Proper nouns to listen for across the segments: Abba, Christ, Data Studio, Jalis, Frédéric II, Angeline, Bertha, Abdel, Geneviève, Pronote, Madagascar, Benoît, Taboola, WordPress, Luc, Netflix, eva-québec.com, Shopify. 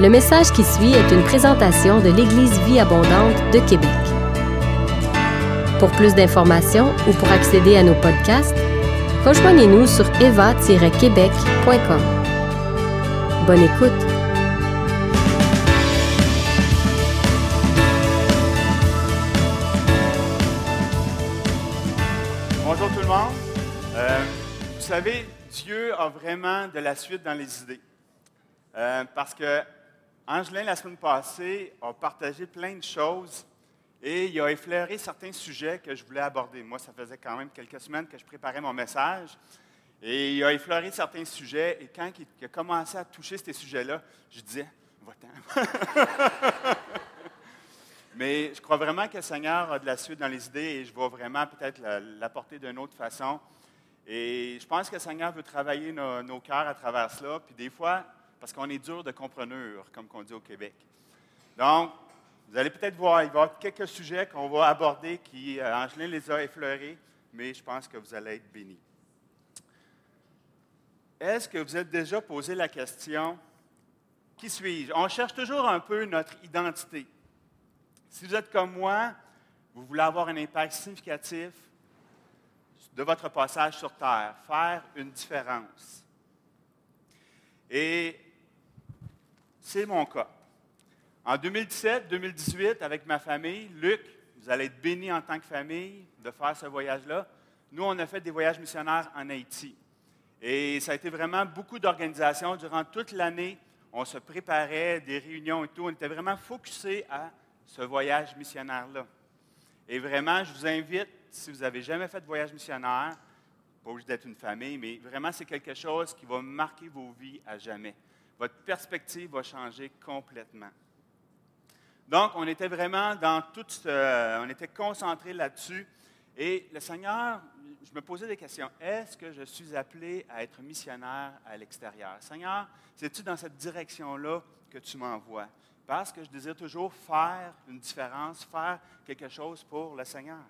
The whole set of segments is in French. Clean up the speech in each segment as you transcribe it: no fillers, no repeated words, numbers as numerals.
Le message qui suit est une présentation de l'Église Vie Abondante de Québec. Pour plus d'informations ou pour accéder à nos podcasts, rejoignez-nous sur eva-québec.com. Bonne écoute! Bonjour tout le monde. Vous savez, Dieu a vraiment de la suite dans les idées. Parce que Angelin, la semaine passée, a partagé plein de choses et il a effleuré certains sujets que je voulais aborder. Moi, ça faisait quand même quelques semaines que je préparais mon message et il a effleuré certains sujets. Et quand il a commencé à toucher ces sujets-là, je disais « va-t'en ». Mais je crois vraiment que le Seigneur a de la suite dans les idées et je vais vraiment peut-être l'apporter d'une autre façon. Et je pense que le Seigneur veut travailler nos cœurs à travers cela. Puis des fois, parce qu'on est dur de compreneur, comme on dit au Québec. Donc, vous allez peut-être voir, il va y avoir quelques sujets qu'on va aborder qui, Angeline les a effleurés, mais je pense que vous allez être bénis. Est-ce que vous êtes déjà posé la question, qui suis-je? On cherche toujours un peu notre identité. Si vous êtes comme moi, vous voulez avoir un impact significatif de votre passage sur Terre, faire une différence. Et c'est mon cas. En 2017-2018, avec ma famille, Luc, vous allez être bénis en tant que famille de faire ce voyage-là. Nous, on a fait des voyages missionnaires en Haïti. Et ça a été vraiment beaucoup d'organisations. Durant toute l'année, on se préparait, des réunions et tout. On était vraiment focusés à ce voyage missionnaire-là. Et vraiment, je vous invite, si vous n'avez jamais fait de voyage missionnaire, pas obligé d'être une famille, mais vraiment, c'est quelque chose qui va marquer vos vies à jamais. Votre perspective va changer complètement. Donc, on était vraiment on était concentrés là-dessus. Et le Seigneur, je me posais des questions. Est-ce que je suis appelé à être missionnaire à l'extérieur? Seigneur, c'est-tu dans cette direction-là que tu m'envoies? Parce que je désire toujours faire une différence, faire quelque chose pour le Seigneur.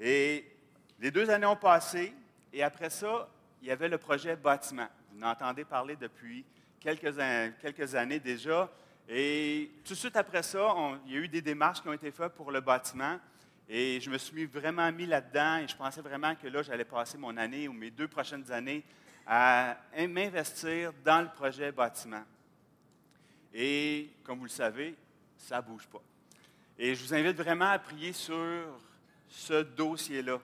Et les 2 années ont passé, et après ça, il y avait le projet bâtiment. Vous n'entendez parler depuis quelques années déjà. Et tout de suite après ça, il y a eu des démarches qui ont été faites pour le bâtiment. Et je me suis vraiment mis là-dedans. Et je pensais vraiment que là, j'allais passer mon année ou mes 2 prochaines années à m'investir dans le projet bâtiment. Et comme vous le savez, ça ne bouge pas. Et je vous invite vraiment à prier sur ce dossier-là,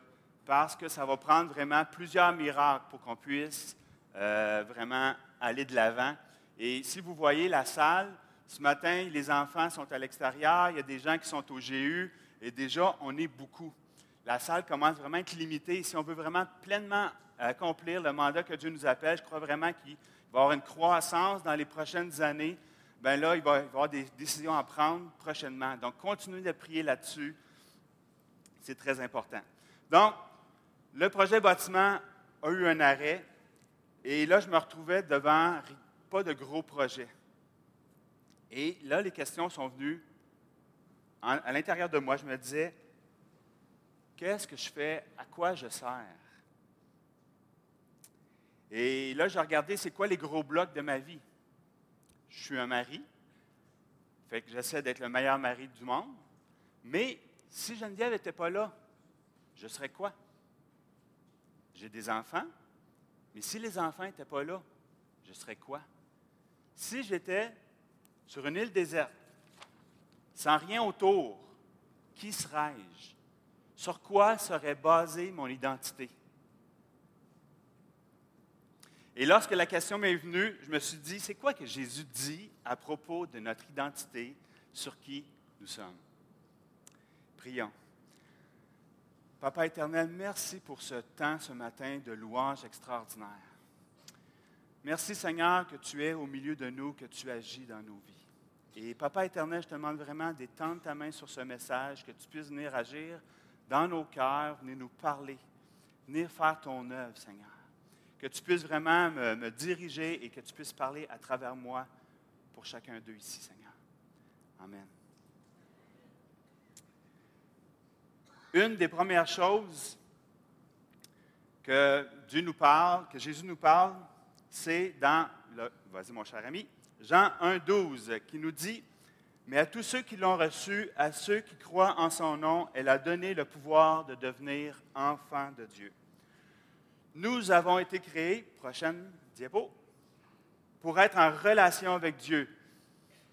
parce que ça va prendre vraiment plusieurs miracles pour qu'on puisse vraiment aller de l'avant. Et si vous voyez la salle, ce matin, les enfants sont à l'extérieur, il y a des gens qui sont au GU, et déjà, on est beaucoup. La salle commence vraiment à être limitée. Si on veut vraiment pleinement accomplir le mandat que Dieu nous appelle, je crois vraiment qu'il va y avoir une croissance dans les prochaines années. Bien là, il va y avoir des décisions à prendre prochainement. Donc, continuez de prier là-dessus. C'est très important. Donc, le projet bâtiment a eu un arrêt et là, je me retrouvais devant pas de gros projets. Et là, les questions sont venues à l'intérieur de moi. Je me disais, qu'est-ce que je fais? À quoi je sers? Et là, j'ai regardé, c'est quoi les gros blocs de ma vie? Je suis un mari, fait que j'essaie d'être le meilleur mari du monde, mais si Geneviève n'était pas là, je serais quoi? J'ai des enfants, mais si les enfants n'étaient pas là, je serais quoi? Si j'étais sur une île déserte, sans rien autour, qui serais-je? Sur quoi serait basée mon identité? Et lorsque la question m'est venue, je me suis dit, c'est quoi que Jésus dit à propos de notre identité, sur qui nous sommes? Prions. Papa éternel, merci pour ce temps, ce matin, de louange extraordinaire. Merci, Seigneur, que tu es au milieu de nous, que tu agis dans nos vies. Et Papa éternel, je te demande vraiment d'étendre ta main sur ce message, que tu puisses venir agir dans nos cœurs, venir nous parler, venir faire ton œuvre, Seigneur. Que tu puisses vraiment me diriger et que tu puisses parler à travers moi pour chacun d'eux ici, Seigneur. Amen. Une des premières choses que Dieu nous parle, que Jésus nous parle, c'est dans, vas-y mon cher ami, Jean 1,12, qui nous dit « Mais à tous ceux qui l'ont reçu, à ceux qui croient en son nom, elle a donné le pouvoir de devenir enfants de Dieu. » Nous avons été créés, prochaine diapo, pour être en relation avec Dieu.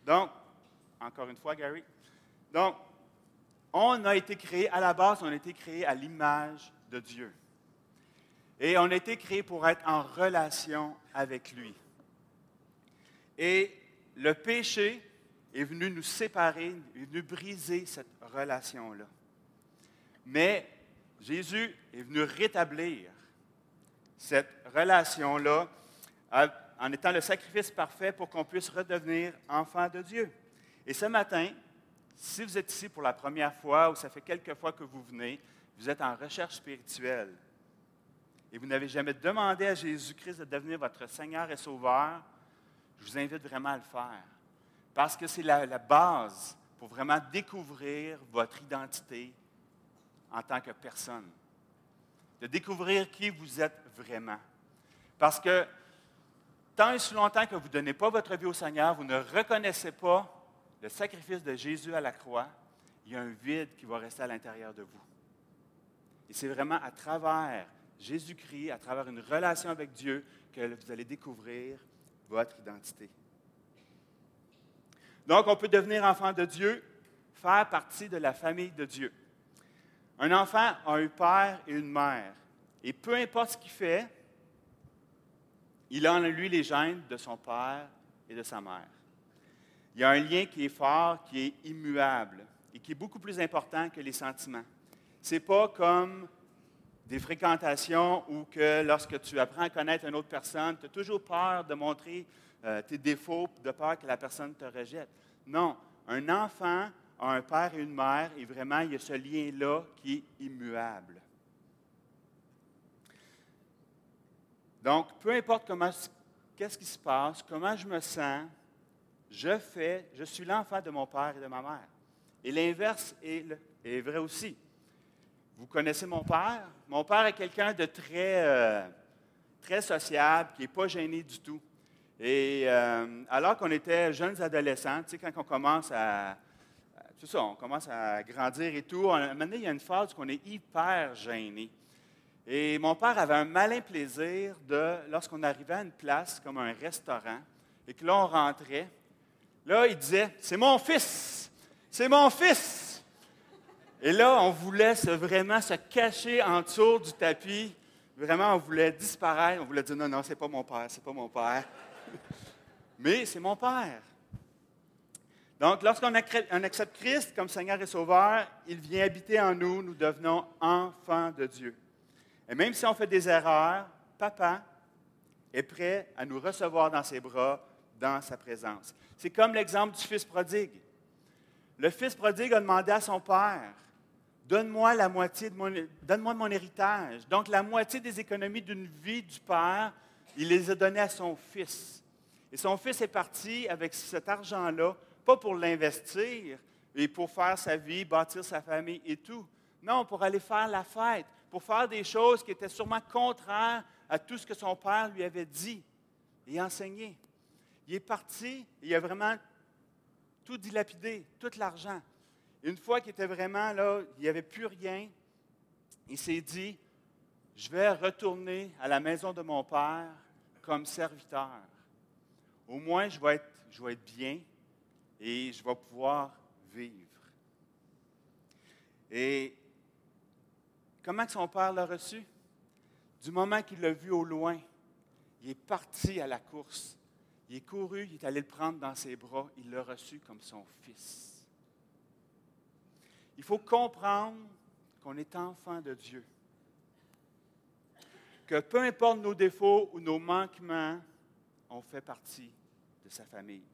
Donc, encore une fois, Gary, donc, on a été créés, à la base, on a été créés à l'image de Dieu. Et on a été créés pour être en relation avec lui. Et le péché est venu nous séparer, est venu briser cette relation-là. Mais Jésus est venu rétablir cette relation-là en étant le sacrifice parfait pour qu'on puisse redevenir enfant de Dieu. Et ce matin, si vous êtes ici pour la première fois ou ça fait quelques fois que vous venez, vous êtes en recherche spirituelle et vous n'avez jamais demandé à Jésus-Christ de devenir votre Seigneur et Sauveur, je vous invite vraiment à le faire parce que c'est la base pour vraiment découvrir votre identité en tant que personne, de découvrir qui vous êtes vraiment. Parce que tant et si longtemps que vous ne donnez pas votre vie au Seigneur, vous ne reconnaissez pas le sacrifice de Jésus à la croix, il y a un vide qui va rester à l'intérieur de vous. Et c'est vraiment à travers Jésus-Christ, à travers une relation avec Dieu, que vous allez découvrir votre identité. Donc, on peut devenir enfant de Dieu, faire partie de la famille de Dieu. Un enfant a un père et une mère. Et peu importe ce qu'il fait, il a en lui les gènes de son père et de sa mère. Il y a un lien qui est fort, qui est immuable et qui est beaucoup plus important que les sentiments. Ce n'est pas comme des fréquentations où que lorsque tu apprends à connaître une autre personne, tu as toujours peur de montrer tes défauts, de peur que la personne te rejette. Non, un enfant a un père et une mère et vraiment, il y a ce lien-là qui est immuable. Donc, peu importe qu'est-ce qui se passe, comment je me sens, je suis l'enfant de mon père et de ma mère. Et l'inverse est vrai aussi. Vous connaissez mon père? Mon père est quelqu'un de très sociable, qui n'est pas gêné du tout. Et alors qu'on était jeunes adolescents, tu sais, quand on commence à... C'est ça, on commence à grandir et tout. Maintenant, il y a une phase qu'on est hyper gêné. Et mon père avait un malin plaisir lorsqu'on arrivait à une place comme un restaurant, et que là, on rentrait. Là, il disait, « C'est mon fils! C'est mon fils! » Et là, on voulait vraiment se cacher en dessous du tapis. Vraiment, on voulait disparaître. On voulait dire, « Non, non, c'est pas mon père, c'est pas mon père. » Mais c'est mon père. Donc, lorsqu'on accepte Christ comme Seigneur et Sauveur, il vient habiter en nous. Nous devenons enfants de Dieu. Et même si on fait des erreurs, Papa est prêt à nous recevoir dans ses bras, dans sa présence. C'est comme l'exemple du fils prodigue. Le fils prodigue a demandé à son père, « Donne-moi la moitié donne-moi mon héritage. » Donc, la moitié des économies d'une vie du père, il les a données à son fils. Et son fils est parti avec cet argent-là, pas pour l'investir et pour faire sa vie, bâtir sa famille et tout. Non, pour aller faire la fête, pour faire des choses qui étaient sûrement contraires à tout ce que son père lui avait dit et enseigné. Il est parti, il a vraiment tout dilapidé, tout l'argent. Une fois qu'il était vraiment là, il n'y avait plus rien, il s'est dit, « Je vais retourner à la maison de mon père comme serviteur. Au moins, je vais être bien et je vais pouvoir vivre. » Et comment son père l'a reçu? Du moment qu'il l'a vu au loin, il est parti à la course. Il est couru, il est allé le prendre dans ses bras. Il l'a reçu comme son fils. Il faut comprendre qu'on est enfant de Dieu. Que peu importe nos défauts ou nos manquements, on fait partie de sa famille.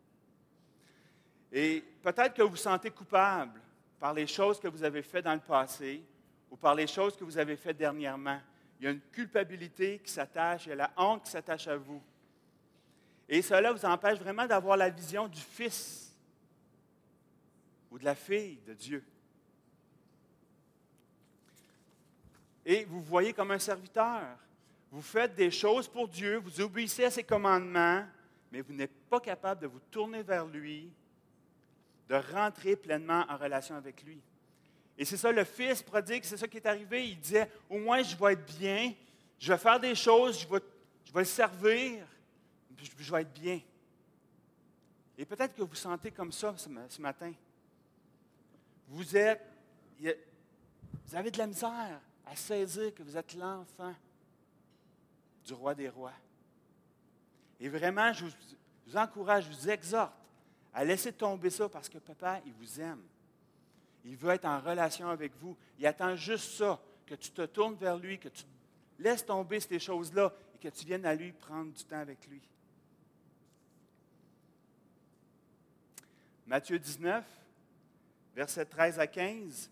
Et peut-être que vous vous sentez coupable par les choses que vous avez faites dans le passé ou par les choses que vous avez faites dernièrement. Il y a une culpabilité qui s'attache, il y a la honte qui s'attache à vous. Et cela vous empêche vraiment d'avoir la vision du fils ou de la fille de Dieu. Et vous voyez comme un serviteur. Vous faites des choses pour Dieu, vous obéissez à ses commandements, mais vous n'êtes pas capable de vous tourner vers lui, de rentrer pleinement en relation avec lui. Et c'est ça, le fils prodigue, c'est ça qui est arrivé. Il disait, au moins, je vais être bien, je vais faire des choses, je vais le servir, je vais être bien. Et peut-être que vous sentez comme ça ce matin. Vous avez de la misère à saisir que vous êtes l'enfant du roi des rois. Et vraiment, je vous encourage, je vous exhorte à laisser tomber ça parce que papa, il vous aime. Il veut être en relation avec vous. Il attend juste ça, que tu te tournes vers lui, que tu laisses tomber ces choses-là et que tu viennes à lui prendre du temps avec lui. Matthieu 19, versets 13 à 15,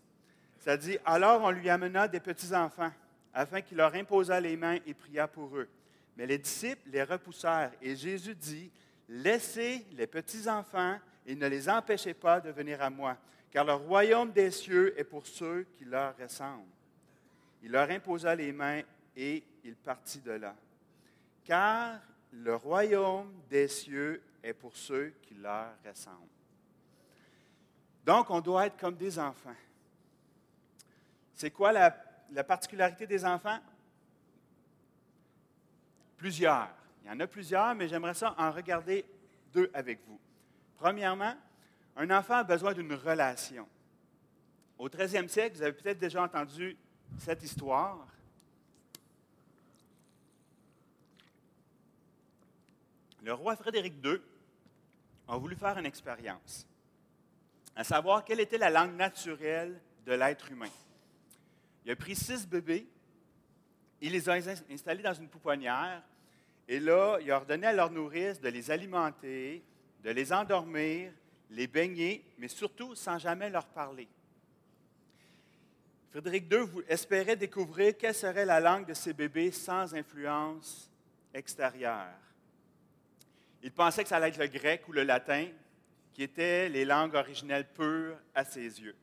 ça dit « Alors on lui amena des petits-enfants, afin qu'il leur imposât les mains et pria pour eux. Mais les disciples les repoussèrent, et Jésus dit « Laissez les petits-enfants et ne les empêchez pas de venir à moi, car le royaume des cieux est pour ceux qui leur ressemblent. » Il leur imposa les mains et il partit de là. « Car le royaume des cieux est pour ceux qui leur ressemblent. » Donc, on doit être comme des enfants. C'est quoi la particularité des enfants? Plusieurs. Il y en a plusieurs, mais j'aimerais ça en regarder deux avec vous. Premièrement, un enfant a besoin d'une relation. Au 13e siècle, vous avez peut-être déjà entendu cette histoire. Le roi Frédéric II a voulu faire une expérience, à savoir quelle était la langue naturelle de l'être humain. Il a pris 6 bébés, il les a installés dans une pouponnière, et là, il a ordonné à leur nourrice de les alimenter, de les endormir, les baigner, mais surtout sans jamais leur parler. Frédéric II espérait découvrir quelle serait la langue de ces bébés sans influence extérieure. Il pensait que ça allait être le grec ou le latin, qui étaient les langues originelles pures à ses yeux.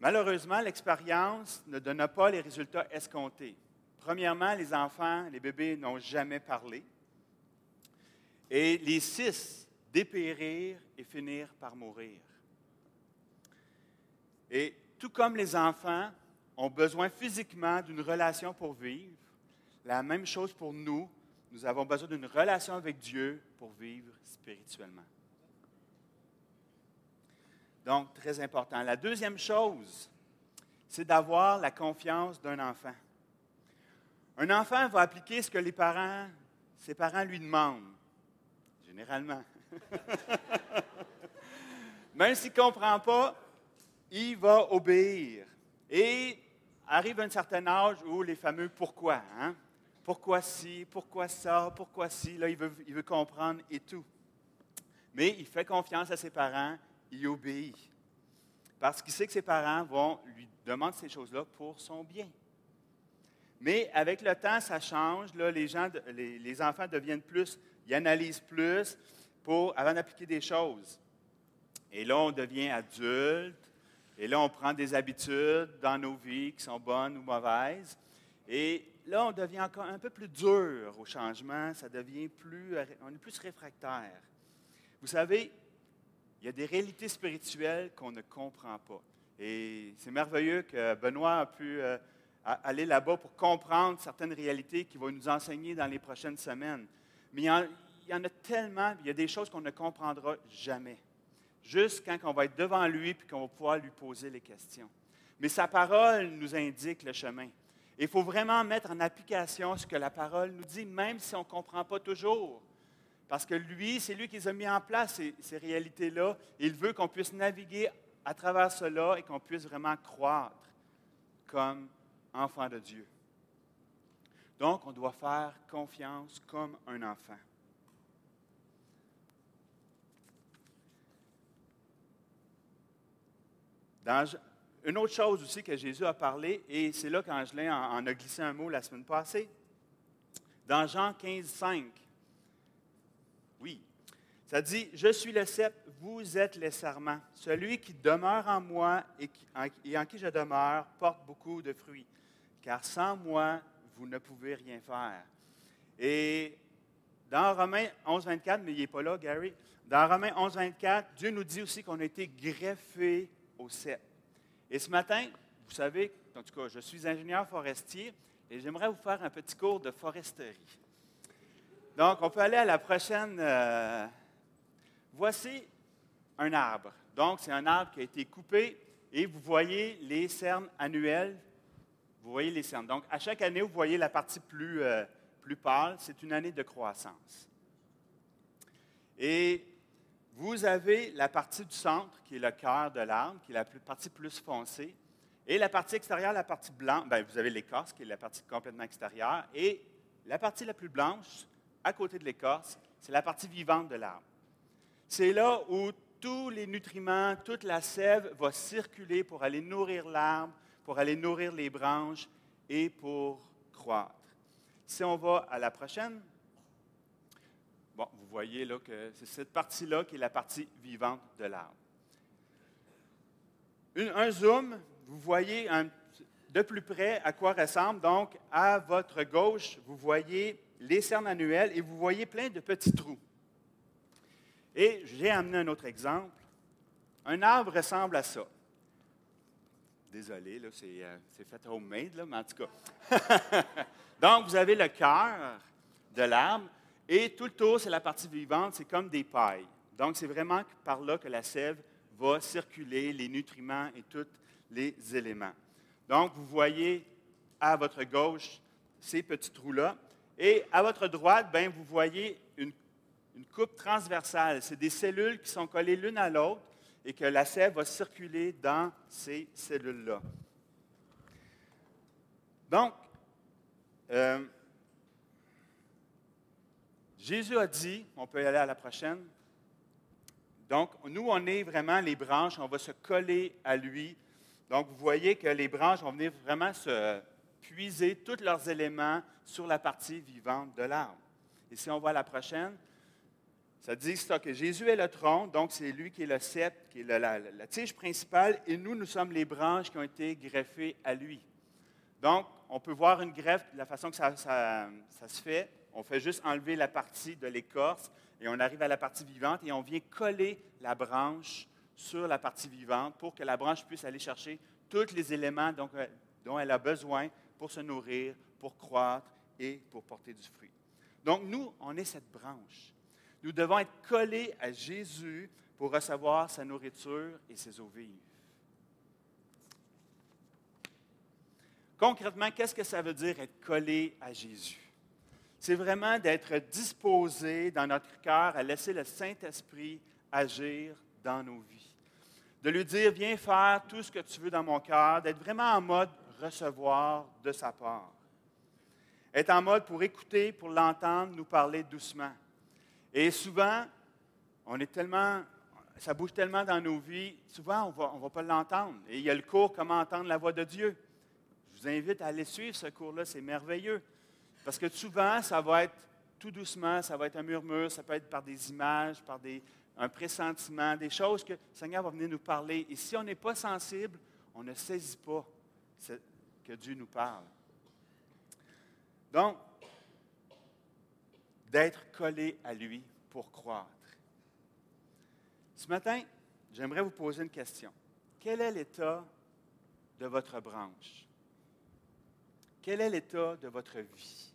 Malheureusement, l'expérience ne donna pas les résultats escomptés. Premièrement, les enfants, les bébés n'ont jamais parlé. Et les 6 dépérirent et finirent par mourir. Et tout comme les enfants ont besoin physiquement d'une relation pour vivre, la même chose pour nous, nous avons besoin d'une relation avec Dieu pour vivre spirituellement. Donc, très important. La deuxième chose, c'est d'avoir la confiance d'un enfant. Un enfant va appliquer ce que ses parents lui demandent, généralement. Même s'il ne comprend pas, il va obéir. Et arrive un certain âge où les fameux « pourquoi hein? ». Pourquoi ci, pourquoi ça, pourquoi ci. Là, il veut comprendre et tout. Mais il fait confiance à ses parents. Il obéit, parce qu'il sait que ses parents vont lui demander ces choses-là pour son bien. Mais avec le temps, ça change. Là, les enfants deviennent plus, ils analysent plus avant d'appliquer des choses. Et là, on devient adulte, et là, on prend des habitudes dans nos vies qui sont bonnes ou mauvaises. Et là, on devient encore un peu plus dur au changement, on est plus réfractaire. Vous savez, il y a des réalités spirituelles qu'on ne comprend pas. Et c'est merveilleux que Benoît a pu aller là-bas pour comprendre certaines réalités qu'il va nous enseigner dans les prochaines semaines. Mais il y en a tellement, il y a des choses qu'on ne comprendra jamais. Juste quand on va être devant lui et qu'on va pouvoir lui poser les questions. Mais sa parole nous indique le chemin. Et il faut vraiment mettre en application ce que la parole nous dit, même si on ne comprend pas toujours. Parce que c'est lui qui les a mis en place, ces réalités-là. Il veut qu'on puisse naviguer à travers cela et qu'on puisse vraiment croître comme enfant de Dieu. Donc, on doit faire confiance comme un enfant. Une autre chose aussi que Jésus a parlé, et c'est là qu'Angelin en a glissé un mot la semaine passée, dans Jean 15, 5, oui. Ça dit, « Je suis le cep, vous êtes les sarments. Celui qui demeure en moi et en qui je demeure porte beaucoup de fruits, car sans moi, vous ne pouvez rien faire. » Et Dans Romains 11, 24, mais il n'est pas là, Gary. Dans Romains 11, 24, Dieu nous dit aussi qu'on a été greffés au cep. Et ce matin, vous savez, en tout cas, je suis ingénieur forestier et j'aimerais vous faire un petit cours de foresterie. Donc, on peut aller à la prochaine. Voici un arbre. Donc, c'est un arbre qui a été coupé et vous voyez les cernes annuelles. Vous voyez les cernes. Donc, à chaque année, vous voyez la partie plus pâle. C'est une année de croissance. Et vous avez la partie du centre, qui est le cœur de l'arbre, qui est la partie plus foncée. Et la partie extérieure, la partie blanche, bien, vous avez l'écorce, qui est la partie complètement extérieure. Et la partie la plus blanche, à côté de l'écorce, c'est la partie vivante de l'arbre. C'est là où tous les nutriments, toute la sève va circuler pour aller nourrir l'arbre, pour aller nourrir les branches et pour croître. Si on va à la prochaine, bon, vous voyez là que c'est cette partie-là qui est la partie vivante de l'arbre. Un zoom, vous voyez de plus près à quoi ressemble. Donc, à votre gauche, vous voyez les cernes annuelles et vous voyez plein de petits trous. Et j'ai amené un autre exemple. Un arbre ressemble à ça. Désolé, là, c'est fait homemade, là, mais en tout cas. Donc, vous avez le cœur de l'arbre et tout le tour, c'est la partie vivante, c'est comme des pailles. Donc, c'est vraiment par là que la sève va circuler, les nutriments et tous les éléments. Donc, vous voyez à votre gauche ces petits trous-là. Et à votre droite, bien, vous voyez une coupe transversale. C'est des cellules qui sont collées l'une à l'autre et que la sève va circuler dans ces cellules-là. Donc, Jésus a dit, on peut y aller à la prochaine, donc nous, on est vraiment les branches, on va se coller à lui. Donc, vous voyez que les branches vont venir vraiment se puiser tous leurs éléments sur la partie vivante de l'arbre. Et si on va à la prochaine, ça dit ça, que Jésus est le tronc, donc c'est lui qui est le cep, qui est la tige principale, et nous sommes les branches qui ont été greffées à lui. Donc, on peut voir une greffe, la façon que ça se fait, on fait juste enlever la partie de l'écorce, et on arrive à la partie vivante, et on vient coller la branche sur la partie vivante pour que la branche puisse aller chercher tous les éléments dont elle a besoin pour se nourrir, pour croître et pour porter du fruit. Donc, nous, on est cette branche. Nous devons être collés à Jésus pour recevoir sa nourriture et ses eaux vives. Concrètement, qu'est-ce que ça veut dire être collé à Jésus? C'est vraiment d'être disposé dans notre cœur à laisser le Saint-Esprit agir dans nos vies. De lui dire, viens faire tout ce que tu veux dans mon cœur, d'être vraiment en mode recevoir de sa part. Être en mode pour écouter, pour l'entendre, nous parler doucement. Et souvent, ça bouge tellement dans nos vies, souvent on va pas l'entendre. Et il y a le cours « Comment entendre la voix de Dieu ». Je vous invite à aller suivre ce cours-là, c'est merveilleux. Parce que souvent, ça va être tout doucement, ça va être un murmure, ça peut être par des images, par un pressentiment, des choses que le Seigneur va venir nous parler. Et si on n'est pas sensible, on ne saisit pas que Dieu nous parle. Donc, d'être collé à lui pour croître. Ce matin, j'aimerais vous poser une question. Quel est l'état de votre branche? Quel est l'état de votre vie?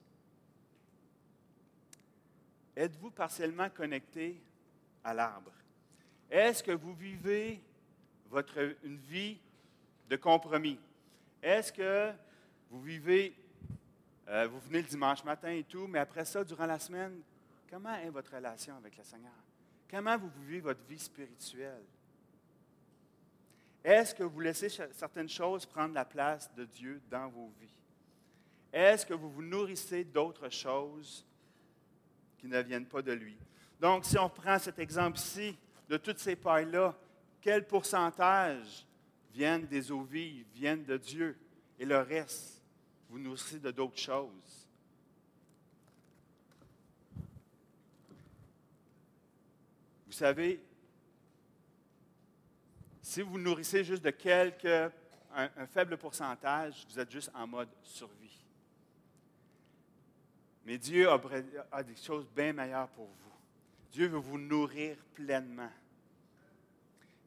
Êtes-vous partiellement connecté à l'arbre? Est-ce que vous vivez une vie de compromis? Est-ce que vous vivez... vous venez le dimanche matin et tout, mais après ça, durant la semaine, comment est votre relation avec le Seigneur? Comment vous vivez votre vie spirituelle? Est-ce que vous laissez certaines choses prendre la place de Dieu dans vos vies? Est-ce que vous vous nourrissez d'autres choses qui ne viennent pas de lui? Donc, si on prend cet exemple-ci, de toutes ces pailles-là, quel pourcentage viennent des eaux vives, viennent de Dieu, et le reste? Vous nourrissez de d'autres choses. Vous savez, si vous nourrissez juste de un faible pourcentage, vous êtes juste en mode survie. Mais Dieu a des choses bien meilleures pour vous. Dieu veut vous nourrir pleinement.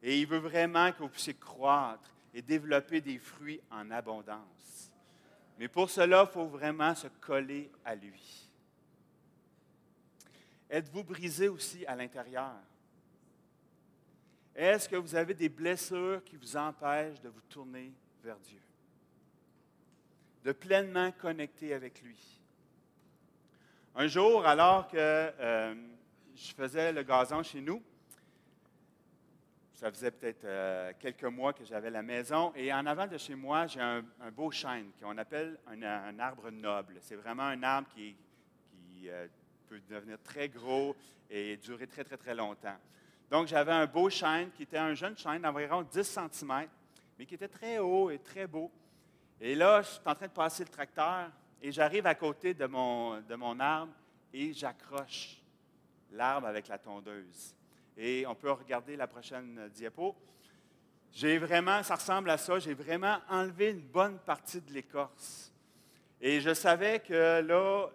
Et il veut vraiment que vous puissiez croître et développer des fruits en abondance. Mais pour cela, il faut vraiment se coller à lui. Êtes-vous brisé aussi à l'intérieur? Est-ce que vous avez des blessures qui vous empêchent de vous tourner vers Dieu? De pleinement connecter avec lui. Un jour, alors que je faisais le gazon chez nous, ça faisait peut-être quelques mois que j'avais la maison. Et en avant de chez moi, j'ai un beau chêne qu'on appelle un arbre noble. C'est vraiment un arbre qui peut devenir très gros et durer très, très, très longtemps. Donc, j'avais un beau chêne qui était un jeune chêne d'environ 10 cm, mais qui était très haut et très beau. Et là, je suis en train de passer le tracteur et j'arrive à côté de mon arbre et j'accroche l'arbre avec la tondeuse. Et on peut regarder la prochaine diapo. Ça ressemble à ça. J'ai vraiment enlevé une bonne partie de l'écorce. Et je savais que là,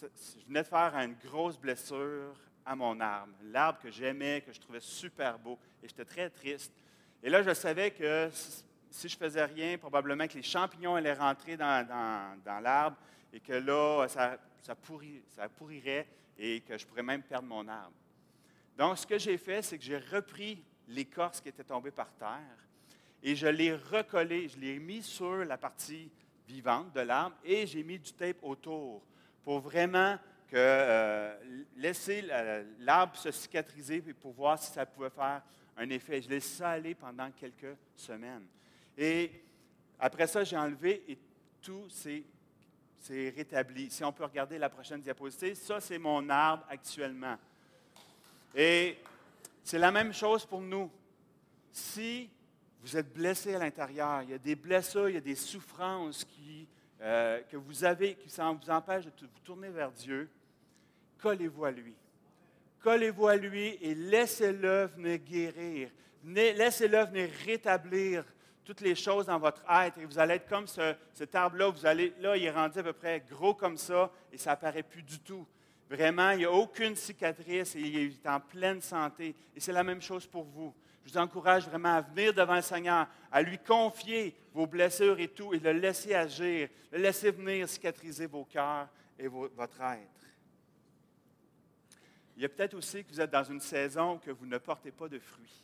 je venais de faire une grosse blessure à mon arbre. L'arbre que j'aimais, que je trouvais super beau. Et j'étais très triste. Et là, je savais que si je ne faisais rien, probablement que les champignons allaient rentrer dans l'arbre et que là, ça pourrirait et que je pourrais même perdre mon arbre. Donc, ce que j'ai fait, c'est que j'ai repris l'écorce qui était tombée par terre et je l'ai recollée, je l'ai mis sur la partie vivante de l'arbre et j'ai mis du tape autour pour vraiment laisser l'arbre se cicatriser et pour voir si ça pouvait faire un effet. Je l'ai laissé aller pendant quelques semaines. Et après ça, j'ai enlevé et tout s'est rétabli. Si on peut regarder la prochaine diapositive, ça, c'est mon arbre actuellement. Et c'est la même chose pour nous. Si vous êtes blessé à l'intérieur, il y a des blessures, il y a des souffrances que vous avez, qui vous empêchent de vous tourner vers Dieu, collez-vous à lui. Collez-vous à lui et laissez-le venir guérir. Laissez-le venir rétablir toutes les choses dans votre être. Et vous allez être comme cet arbre-là. Là, il est rendu à peu près gros comme ça et ça n'apparaît plus du tout. Vraiment, il n'y a aucune cicatrice et il est en pleine santé. Et c'est la même chose pour vous. Je vous encourage vraiment à venir devant le Seigneur, à lui confier vos blessures et tout, et le laisser agir, le laisser venir cicatriser vos cœurs et votre être. Il y a peut-être aussi que vous êtes dans une saison que vous ne portez pas de fruits.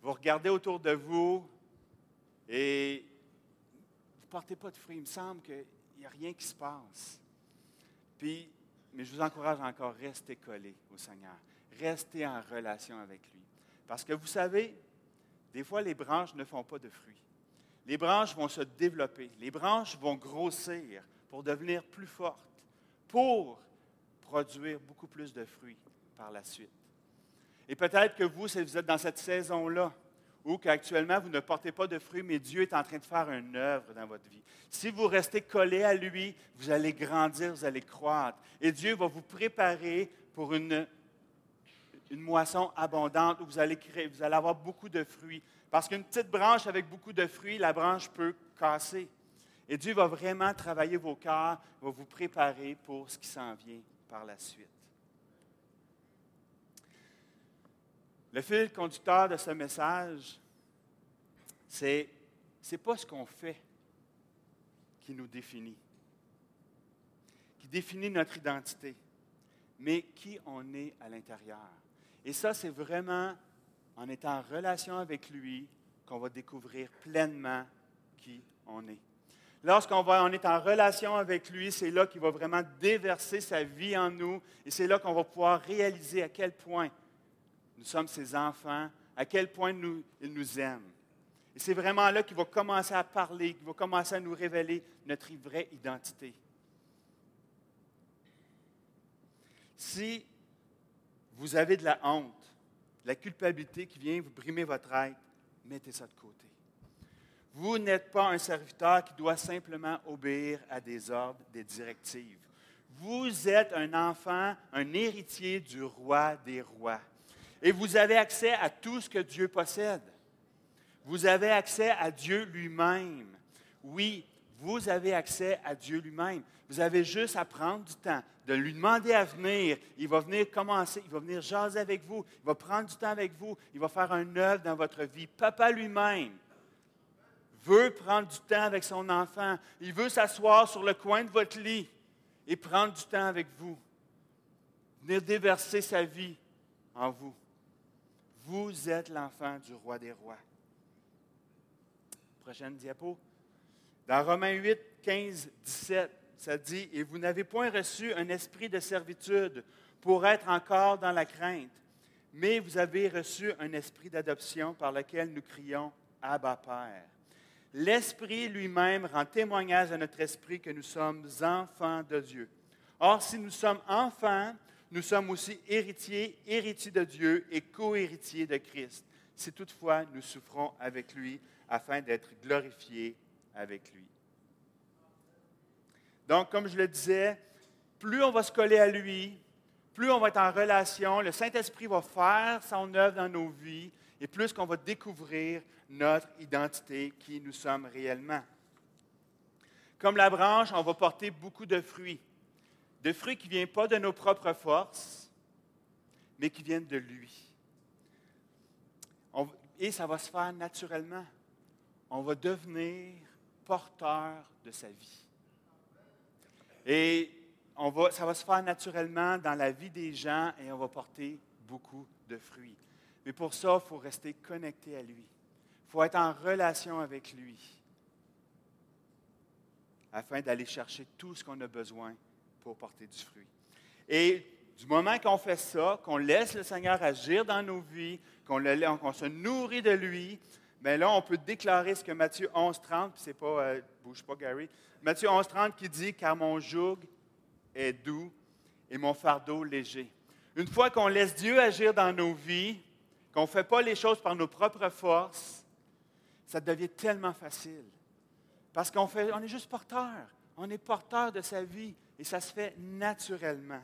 Vous regardez autour de vous et vous ne portez pas de fruits. Il me semble qu'il n'y a rien qui se passe. Mais je vous encourage encore, restez collés au Seigneur. Restez en relation avec lui. Parce que vous savez, des fois, les branches ne font pas de fruits. Les branches vont se développer. Les branches vont grossir pour devenir plus fortes, pour produire beaucoup plus de fruits par la suite. Et peut-être que vous, si vous êtes dans cette saison-là, ou qu'actuellement, vous ne portez pas de fruits, mais Dieu est en train de faire une œuvre dans votre vie. Si vous restez collé à lui, vous allez grandir, vous allez croître. Et Dieu va vous préparer pour une moisson abondante où vous allez avoir beaucoup de fruits. Parce qu'une petite branche avec beaucoup de fruits, la branche peut casser. Et Dieu va vraiment travailler vos cœurs, va vous préparer pour ce qui s'en vient par la suite. Le fil conducteur de ce message, c'est pas ce qu'on fait qui définit notre identité, mais qui on est à l'intérieur. Et ça, c'est vraiment en étant en relation avec lui qu'on va découvrir pleinement qui on est. Lorsqu'on est en relation avec lui, c'est là qu'il va vraiment déverser sa vie en nous et c'est là qu'on va pouvoir réaliser à quel point nous sommes ses enfants, à quel point il nous aime. Et c'est vraiment là qu'il va commencer à parler, qu'il va commencer à nous révéler notre vraie identité. Si vous avez de la honte, de la culpabilité qui vient vous brimer votre être, mettez ça de côté. Vous n'êtes pas un serviteur qui doit simplement obéir à des ordres, des directives. Vous êtes un enfant, un héritier du roi des rois. Et vous avez accès à tout ce que Dieu possède. Vous avez accès à Dieu lui-même. Oui, vous avez accès à Dieu lui-même. Vous avez juste à prendre du temps, de lui demander à venir. Il va venir commencer, il va venir jaser avec vous, il va prendre du temps avec vous, il va faire un œuvre dans votre vie. Papa lui-même veut prendre du temps avec son enfant. Il veut s'asseoir sur le coin de votre lit et prendre du temps avec vous. Venir déverser sa vie en vous. Vous êtes l'enfant du roi des rois. Prochaine diapo. Dans Romains 8, 15, 17, ça dit « Et vous n'avez point reçu un esprit de servitude pour être encore dans la crainte, mais vous avez reçu un esprit d'adoption par lequel nous crions « Abba, Père ». L'Esprit lui-même rend témoignage à notre esprit que nous sommes enfants de Dieu. Or, si nous sommes enfants, nous sommes aussi héritiers, héritiers de Dieu et co-héritiers de Christ, si toutefois nous souffrons avec lui, afin d'être glorifiés avec lui. » Donc, comme je le disais, plus on va se coller à lui, plus on va être en relation, le Saint-Esprit va faire son œuvre dans nos vies, et plus qu'on va découvrir notre identité, qui nous sommes réellement. Comme la branche, on va porter beaucoup de fruits qui ne viennent pas de nos propres forces, mais qui viennent de lui. Et ça va se faire naturellement. On va devenir porteur de sa vie. Et ça va se faire naturellement dans la vie des gens et on va porter beaucoup de fruits. Mais pour ça, il faut rester connecté à lui. Il faut être en relation avec lui afin d'aller chercher tout ce qu'on a besoin pour porter du fruit. Et du moment qu'on fait ça, qu'on laisse le Seigneur agir dans nos vies, qu'on se nourrit de lui, bien là, on peut déclarer ce que Matthieu 11:30, puis c'est pas, bouge pas Gary, Matthieu 11:30 qui dit « Car mon joug est doux et mon fardeau léger ». Une fois qu'on laisse Dieu agir dans nos vies, qu'on ne fait pas les choses par nos propres forces, ça devient tellement facile. Parce qu'on est juste porteur. On est porteur de sa vie et ça se fait naturellement.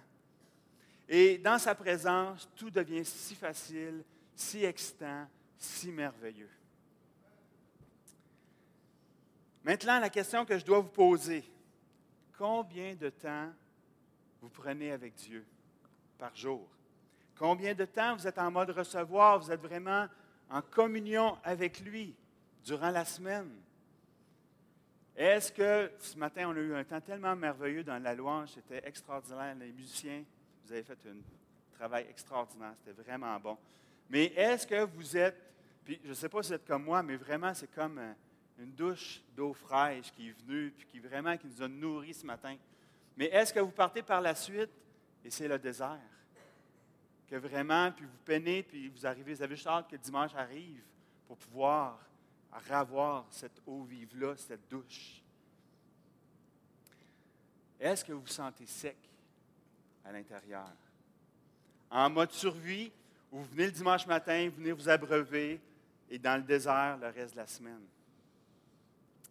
Et dans sa présence, tout devient si facile, si excitant, si merveilleux. Maintenant, la question que je dois vous poser, combien de temps vous prenez avec Dieu par jour? Combien de temps vous êtes en mode recevoir, vous êtes vraiment en communion avec lui durant la semaine? Est-ce que, ce matin, on a eu un temps tellement merveilleux dans la louange, c'était extraordinaire, les musiciens, vous avez fait un travail extraordinaire, c'était vraiment bon. Mais est-ce que vous êtes, puis je ne sais pas si vous êtes comme moi, mais vraiment c'est comme une douche d'eau fraîche qui est venue, puis qui nous a nourris ce matin. Mais est-ce que vous partez par la suite et c'est le désert? Que vraiment, puis vous peinez, puis vous arrivez, vous avez juste hâte que le dimanche arrive pour pouvoir ravoir cette eau vive-là, cette douche. Est-ce que vous vous sentez sec à l'intérieur? En mode survie, vous venez le dimanche matin, vous venez vous abreuver et dans le désert le reste de la semaine.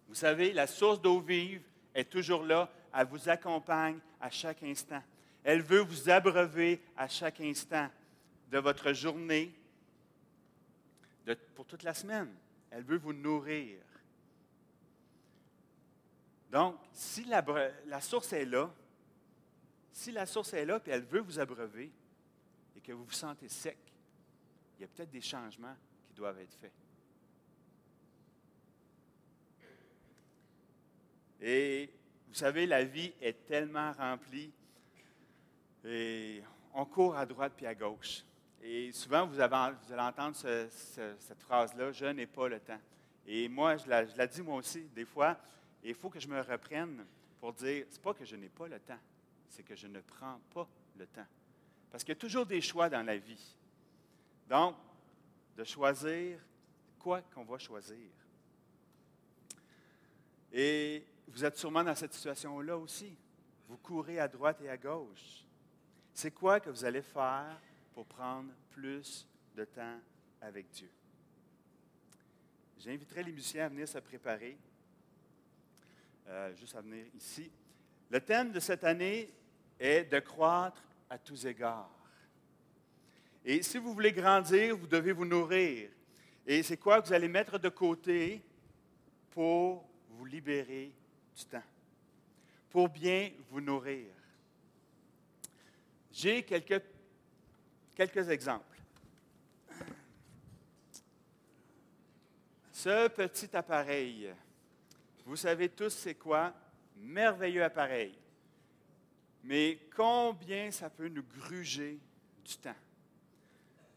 Vous savez, la source d'eau vive est toujours là, elle vous accompagne à chaque instant. Elle veut vous abreuver à chaque instant de votre journée, pour toute la semaine. Elle veut vous nourrir. Donc, si la source est là, puis elle veut vous abreuver et que vous vous sentez sec, il y a peut-être des changements qui doivent être faits. Et vous savez, la vie est tellement remplie et on court à droite puis à gauche. Et souvent, vous allez entendre cette phrase-là, « Je n'ai pas le temps ». Et moi, je la dis moi aussi des fois, et il faut que je me reprenne pour dire, c'est pas que je n'ai pas le temps, c'est que je ne prends pas le temps. Parce qu'il y a toujours des choix dans la vie. Donc, de choisir quoi qu'on va choisir. Et vous êtes sûrement dans cette situation-là aussi. Vous courez à droite et à gauche. C'est quoi que vous allez faire pour prendre plus de temps avec Dieu? J'inviterai les musiciens à venir se préparer, juste à venir ici. Le thème de cette année est de croître à tous égards. Et si vous voulez grandir, vous devez vous nourrir. Et c'est quoi que vous allez mettre de côté pour vous libérer du temps? pour bien vous nourrir. J'ai quelques exemples. Ce petit appareil, vous savez tous c'est quoi? Merveilleux appareil. Mais combien ça peut nous gruger du temps?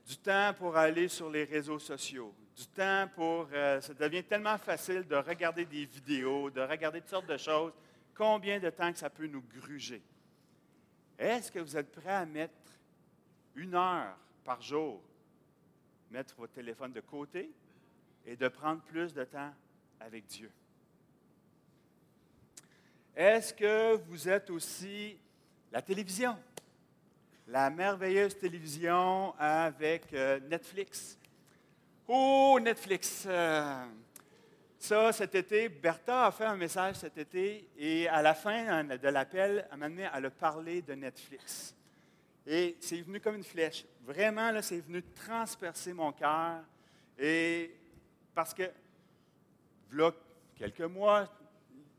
Du temps pour aller sur les réseaux sociaux, du temps pour... ça devient tellement facile de regarder des vidéos, de regarder toutes sortes de choses. Combien de temps que ça peut nous gruger? Est-ce que vous êtes prêt à mettre 1 heure par jour, mettre votre téléphone de côté et de prendre plus de temps avec Dieu? Est-ce que vous êtes aussi la télévision, la merveilleuse télévision avec Netflix? Oh, Netflix! Ça, cet été, Bertha a fait un message cet été et à la fin de l'appel, elle a parlé de Netflix. Et c'est venu comme une flèche. Vraiment, là, c'est venu transpercer mon cœur. Et parce que, voilà quelques mois,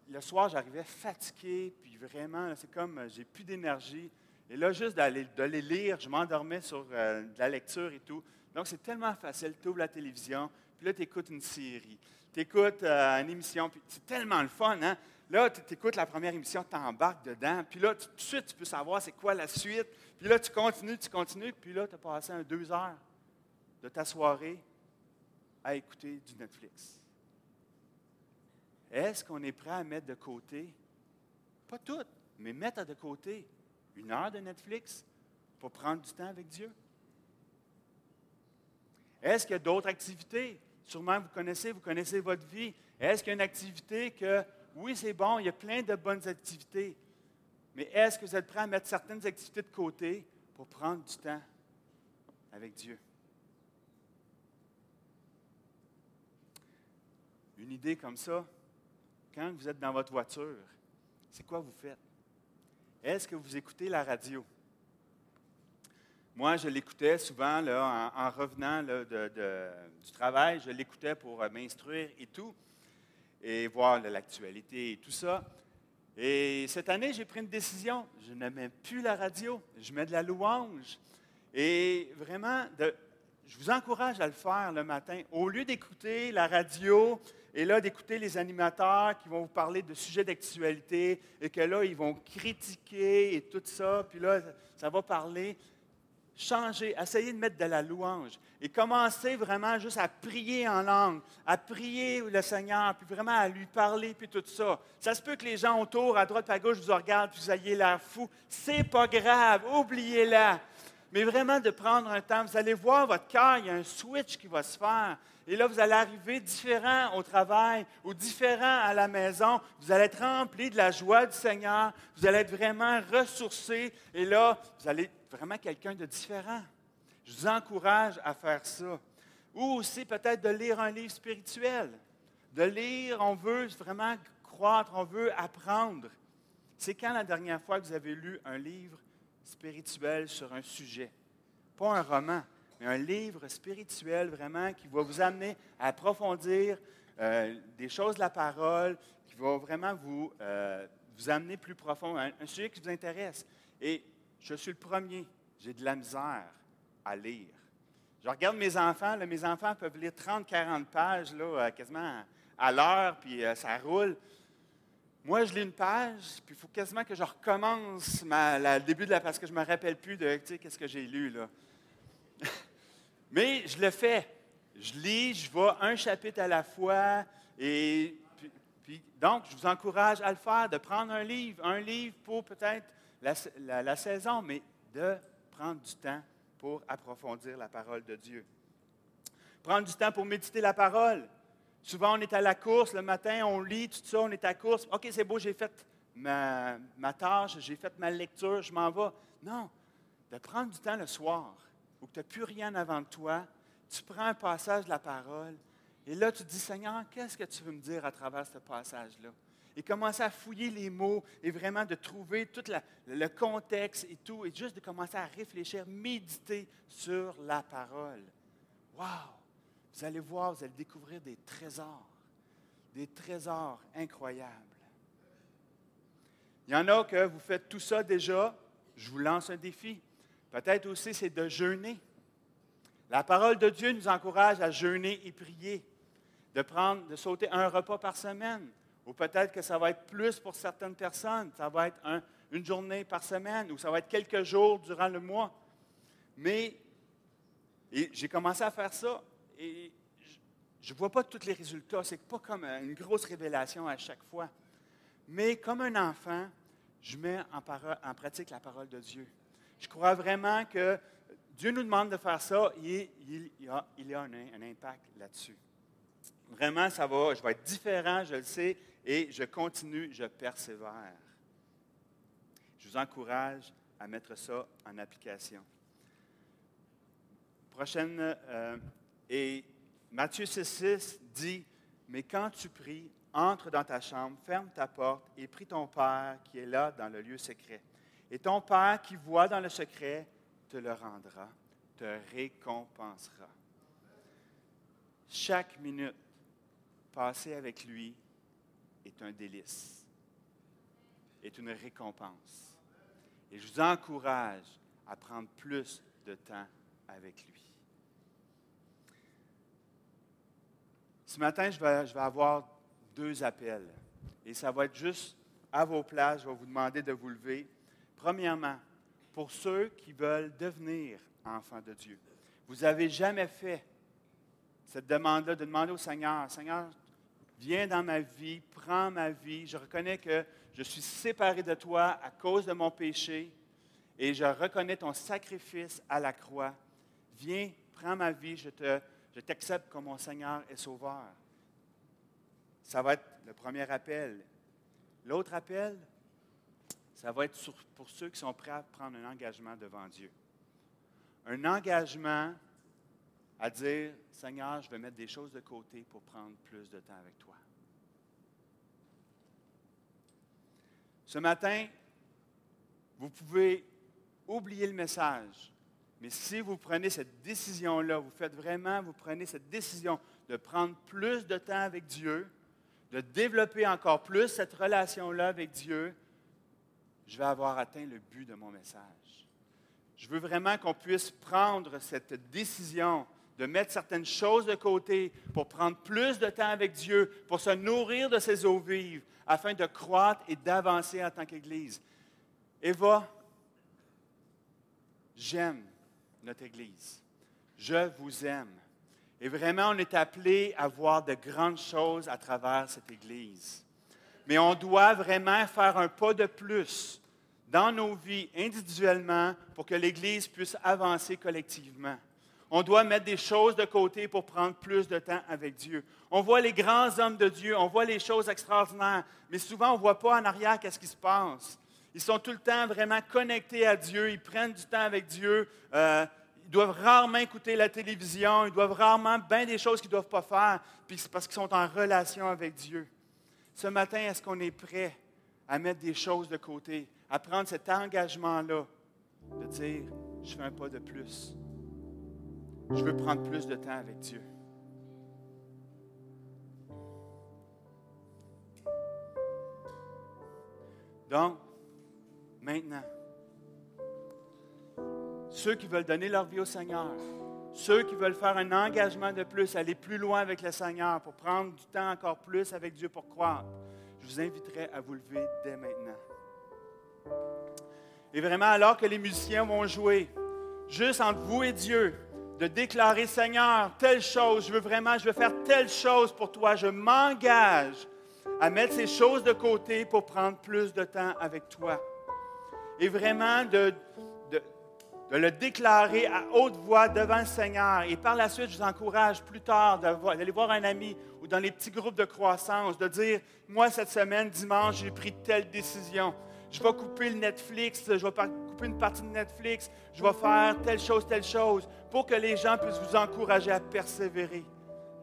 le soir, j'arrivais fatigué, puis vraiment, là, c'est comme, j'ai plus d'énergie. Et là, juste d'aller lire, je m'endormais sur de la lecture et tout. Donc, c'est tellement facile. Tu ouvres la télévision, puis là, tu écoutes une série. Tu écoutes une émission, puis c'est tellement le fun, hein? Là, tu écoutes la première émission, tu embarques dedans, puis là, tout de suite, tu peux savoir c'est quoi la suite. Puis là, tu continues, puis là, tu as passé 2 heures de ta soirée à écouter du Netflix. Est-ce qu'on est prêt à mettre de côté, pas tout, mais mettre de côté 1 heure de Netflix pour prendre du temps avec Dieu? Est-ce qu'il y a d'autres activités? Sûrement, vous connaissez votre vie. Est-ce qu'il y a une activité que, oui, c'est bon, il y a plein de bonnes activités, mais est-ce que vous êtes prêt à mettre certaines activités de côté pour prendre du temps avec Dieu? Une idée comme ça, quand vous êtes dans votre voiture, c'est quoi vous faites? Est-ce que vous écoutez la radio? Moi, je l'écoutais souvent là, en revenant là, du travail. Je l'écoutais pour m'instruire et tout, et voir là, l'actualité et tout ça. Et cette année, j'ai pris une décision. Je ne mets plus la radio, je mets de la louange. Et vraiment, je vous encourage à le faire le matin. Au lieu d'écouter la radio et là d'écouter les animateurs qui vont vous parler de sujets d'actualité et que là, ils vont critiquer et tout ça, puis là, ça va parler... Changez, essayez de mettre de la louange et commencez vraiment juste à prier en langue, à prier le Seigneur, puis vraiment à lui parler, puis tout ça. Ça se peut que les gens autour, à droite, à gauche, vous regardent, puis vous ayez l'air fou. C'est pas grave, oubliez-la. Mais vraiment de prendre un temps, vous allez voir votre cœur, il y a un switch qui va se faire. Et là, vous allez arriver différent au travail ou différent à la maison. Vous allez être rempli de la joie du Seigneur. Vous allez être vraiment ressourcé. Et là, vous allez être vraiment quelqu'un de différent. Je vous encourage à faire ça. Ou aussi peut-être de lire un livre spirituel. De lire, on veut vraiment croître, on veut apprendre. C'est quand la dernière fois que vous avez lu un livre spirituel sur un sujet? Pas un roman. Un livre spirituel vraiment qui va vous amener à approfondir des choses de la parole, qui va vraiment vous amener plus profond, un sujet qui vous intéresse. Et je suis le premier, j'ai de la misère à lire. Je regarde mes enfants, là, mes enfants peuvent lire 30-40 pages là, quasiment à l'heure, puis ça roule. Moi, je lis une page, puis il faut quasiment que je recommence le début de la page, parce que je ne me rappelle plus de qu'est-ce que j'ai lu là. Mais je le fais. Je lis, je vais un chapitre à la fois. Et puis, donc, je vous encourage à le faire, de prendre un livre pour peut-être la saison, mais de prendre du temps pour approfondir la parole de Dieu. Prendre du temps pour méditer la parole. Souvent, on est à la course le matin, on lit, tout ça, on est à la course. OK, c'est beau, j'ai fait ma tâche, j'ai fait ma lecture, je m'en vais. Non, de prendre du temps le soir, ou que tu n'as plus rien avant toi, tu prends un passage de la parole, et là, tu te dis, Seigneur, qu'est-ce que tu veux me dire à travers ce passage-là? Et commencer à fouiller les mots, et vraiment de trouver tout le contexte et tout, et juste de commencer à réfléchir, méditer sur la parole. Wow! Vous allez voir, vous allez découvrir des trésors incroyables. Il Il y en a que vous faites tout ça déjà, je vous lance un défi. Peut-être aussi, c'est de jeûner. La parole de Dieu nous encourage à jeûner et prier, de sauter un repas par semaine. Ou peut-être que ça va être plus pour certaines personnes. Ça va être une journée par semaine ou ça va être quelques jours durant le mois. Mais j'ai commencé à faire ça et je ne vois pas tous les résultats. Ce n'est pas comme une grosse révélation à chaque fois. Mais comme un enfant, je mets en pratique la parole de Dieu. Je crois vraiment que Dieu nous demande de faire ça et il y a un impact là-dessus. Vraiment, je vais être différent, je le sais, et je continue, je persévère. Je vous encourage à mettre ça en application. Prochaine, et Matthieu 6,6 dit, « Mais quand tu pries, entre dans ta chambre, ferme ta porte et prie ton Père qui est là dans le lieu secret. Et ton Père qui voit dans le secret te le rendra, te récompensera. » Chaque minute passée avec lui est un délice, est une récompense. Et je vous encourage à prendre plus de temps avec lui. Ce matin, je vais avoir 2 appels. Et ça va être juste à vos places. Je vais vous demander de vous lever. Premièrement, pour ceux qui veulent devenir enfants de Dieu, vous n'avez jamais fait cette demande-là, de demander au Seigneur, « Seigneur, viens dans ma vie, prends ma vie. Je reconnais que je suis séparé de toi à cause de mon péché et je reconnais ton sacrifice à la croix. Viens, prends ma vie, je t'accepte comme mon Seigneur et Sauveur. » Ça va être le premier appel. L'autre appel, ça va être pour ceux qui sont prêts à prendre un engagement devant Dieu. Un engagement à dire, « Seigneur, je vais mettre des choses de côté pour prendre plus de temps avec toi. » Ce matin, vous pouvez oublier le message, mais si vous prenez cette décision-là, vous prenez cette décision de prendre plus de temps avec Dieu, de développer encore plus cette relation-là avec Dieu, je vais avoir atteint le but de mon message. Je veux vraiment qu'on puisse prendre cette décision de mettre certaines choses de côté pour prendre plus de temps avec Dieu, pour se nourrir de ses eaux vives, afin de croître et d'avancer en tant qu'Église. Eva, j'aime notre Église. Je vous aime. Et vraiment, on est appelé à voir de grandes choses à travers cette Église. Mais on doit vraiment faire un pas de plus dans nos vies individuellement pour que l'Église puisse avancer collectivement. On doit mettre des choses de côté pour prendre plus de temps avec Dieu. On voit les grands hommes de Dieu, on voit les choses extraordinaires, mais souvent on ne voit pas en arrière qu'est-ce qui se passe. Ils sont tout le temps vraiment connectés à Dieu, ils prennent du temps avec Dieu, ils doivent rarement écouter la télévision, ils doivent rarement bien des choses qu'ils ne doivent pas faire, puis c'est parce qu'ils sont en relation avec Dieu. Ce matin, est-ce qu'on est prêt à mettre des choses de côté, à prendre cet engagement-là, de dire, je fais un pas de plus. Je veux prendre plus de temps avec Dieu. Donc, maintenant, ceux qui veulent donner leur vie au Seigneur, ceux qui veulent faire un engagement de plus, aller plus loin avec le Seigneur pour prendre du temps encore plus avec Dieu pour croire, je vous inviterai à vous lever dès maintenant. Et vraiment, alors que les musiciens vont jouer, juste entre vous et Dieu, de déclarer, Seigneur, telle chose, je veux faire telle chose pour toi. Je m'engage à mettre ces choses de côté pour prendre plus de temps avec toi. Et vraiment de le déclarer à haute voix devant le Seigneur. Et par la suite, je vous encourage plus tard d'aller voir un ami ou dans les petits groupes de croissance, de dire, moi, cette semaine, dimanche, j'ai pris telle décision. Je vais couper le Netflix, je vais couper une partie de Netflix, je vais faire telle chose, pour que les gens puissent vous encourager à persévérer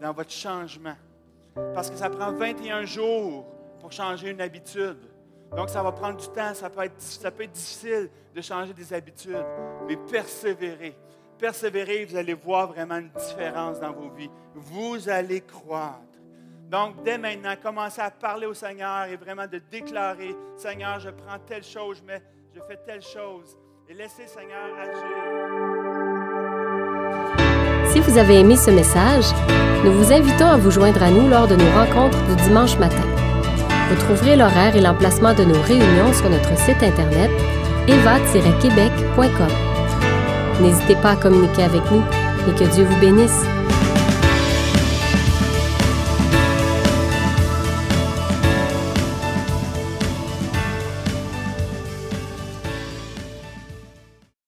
dans votre changement. Parce que ça prend 21 jours pour changer une habitude. Donc, ça va prendre du temps, ça peut être difficile de changer des habitudes, mais persévérez. Persévérez, vous allez voir vraiment une différence dans vos vies. Vous allez croître. Donc, dès maintenant, commencez à parler au Seigneur et vraiment de déclarer, « Seigneur, je prends telle chose, mais je fais telle chose. » Et laissez le Seigneur agir. Si vous avez aimé ce message, nous vous invitons à vous joindre à nous lors de nos rencontres du dimanche matin. Vous trouverez l'horaire et l'emplacement de nos réunions sur notre site Internet eva-québec.com. N'hésitez pas à communiquer avec nous et que Dieu vous bénisse.